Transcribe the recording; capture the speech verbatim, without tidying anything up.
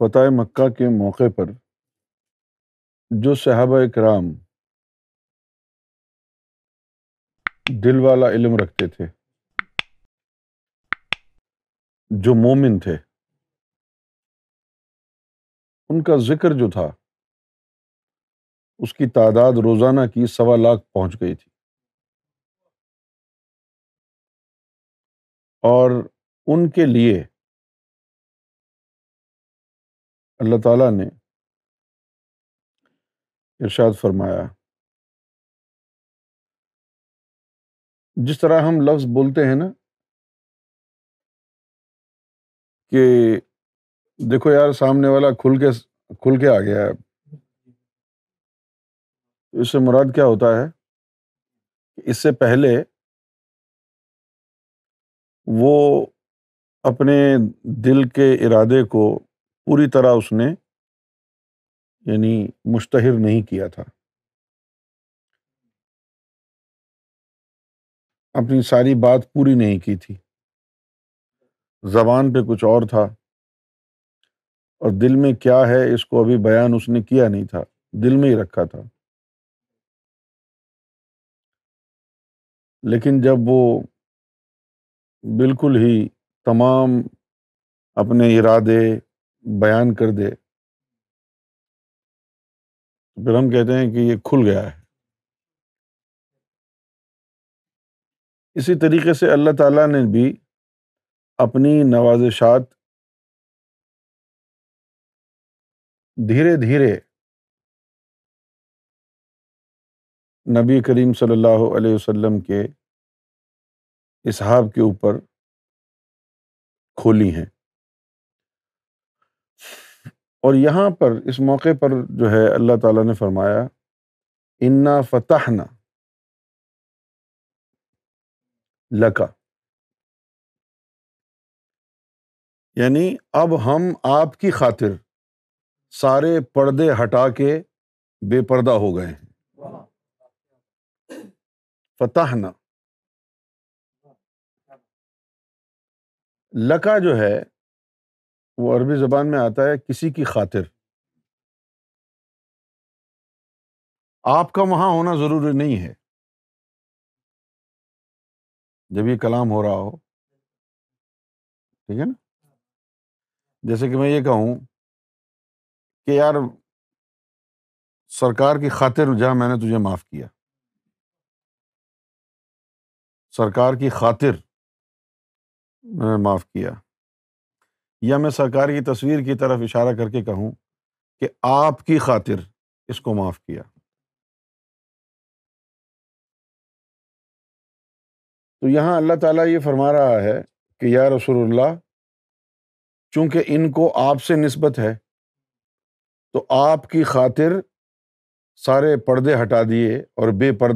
فتح مکہ کے موقع پر جو صحابہ اکرام دل والا علم رکھتے تھے، جو مومن تھے، ان کا ذکر جو تھا اس کی تعداد روزانہ کی سوا لاکھ پہنچ گئی تھی، اور ان کے لیے اللہ تعالیٰ نے ارشاد فرمایا، جس طرح ہم لفظ بولتے ہیں نا کہ دیکھو یار سامنے والا کھل کے کھل کے آ گیا ہے، اس سے مراد کیا ہوتا ہے کہ اس سے پہلے وہ اپنے دل کے ارادے کو پوری طرح اس نے یعنی مشتہر نہیں کیا تھا، اپنی ساری بات پوری نہیں کی تھی، زبان پہ کچھ اور تھا اور دل میں کیا ہے اس کو ابھی بیان اس نے کیا نہیں تھا، دل میں ہی رکھا تھا۔ لیکن جب وہ بالکل ہی تمام اپنے ارادے بیان کر دے، پھر ہم کہتے ہیں کہ یہ کھل گیا ہے۔ اسی طریقے سے اللہ تعالیٰ نے بھی اپنی نوازشات دھیرے دھیرے نبی کریم صلی اللہ علیہ وسلم کے اصحاب کے اوپر کھولی ہیں، اور یہاں پر اس موقع پر جو ہے اللہ تعالیٰ نے فرمایا اِنَّا فَتَحْنَا لَکَ، یعنی اب ہم آپ کی خاطر سارے پردے ہٹا کے بے پردہ ہو گئے ہیں۔ فتحنا لکا جو ہے وہ عربی زبان میں آتا ہے کسی کی خاطر، آپ کا وہاں ہونا ضروری نہیں ہے۔ جب یہ کلام ہو رہا ہو، ٹھیک ہے نا، جیسے کہ میں یہ کہوں کہ یار سرکار کی خاطر جہاں میں نے تجھے معاف کیا، سرکار کی خاطر میں نے معاف کیا، یا میں سرکار کی تصویر کی طرف اشارہ کر کے کہوں کہ آپ کی خاطر اس کو معاف کیا، تو یہاں اللہ تعالیٰ یہ فرما رہا ہے کہ یا رسول اللہ، چونکہ ان کو آپ سے نسبت ہے تو آپ کی خاطر سارے پردے ہٹا دیے اور بے پردہ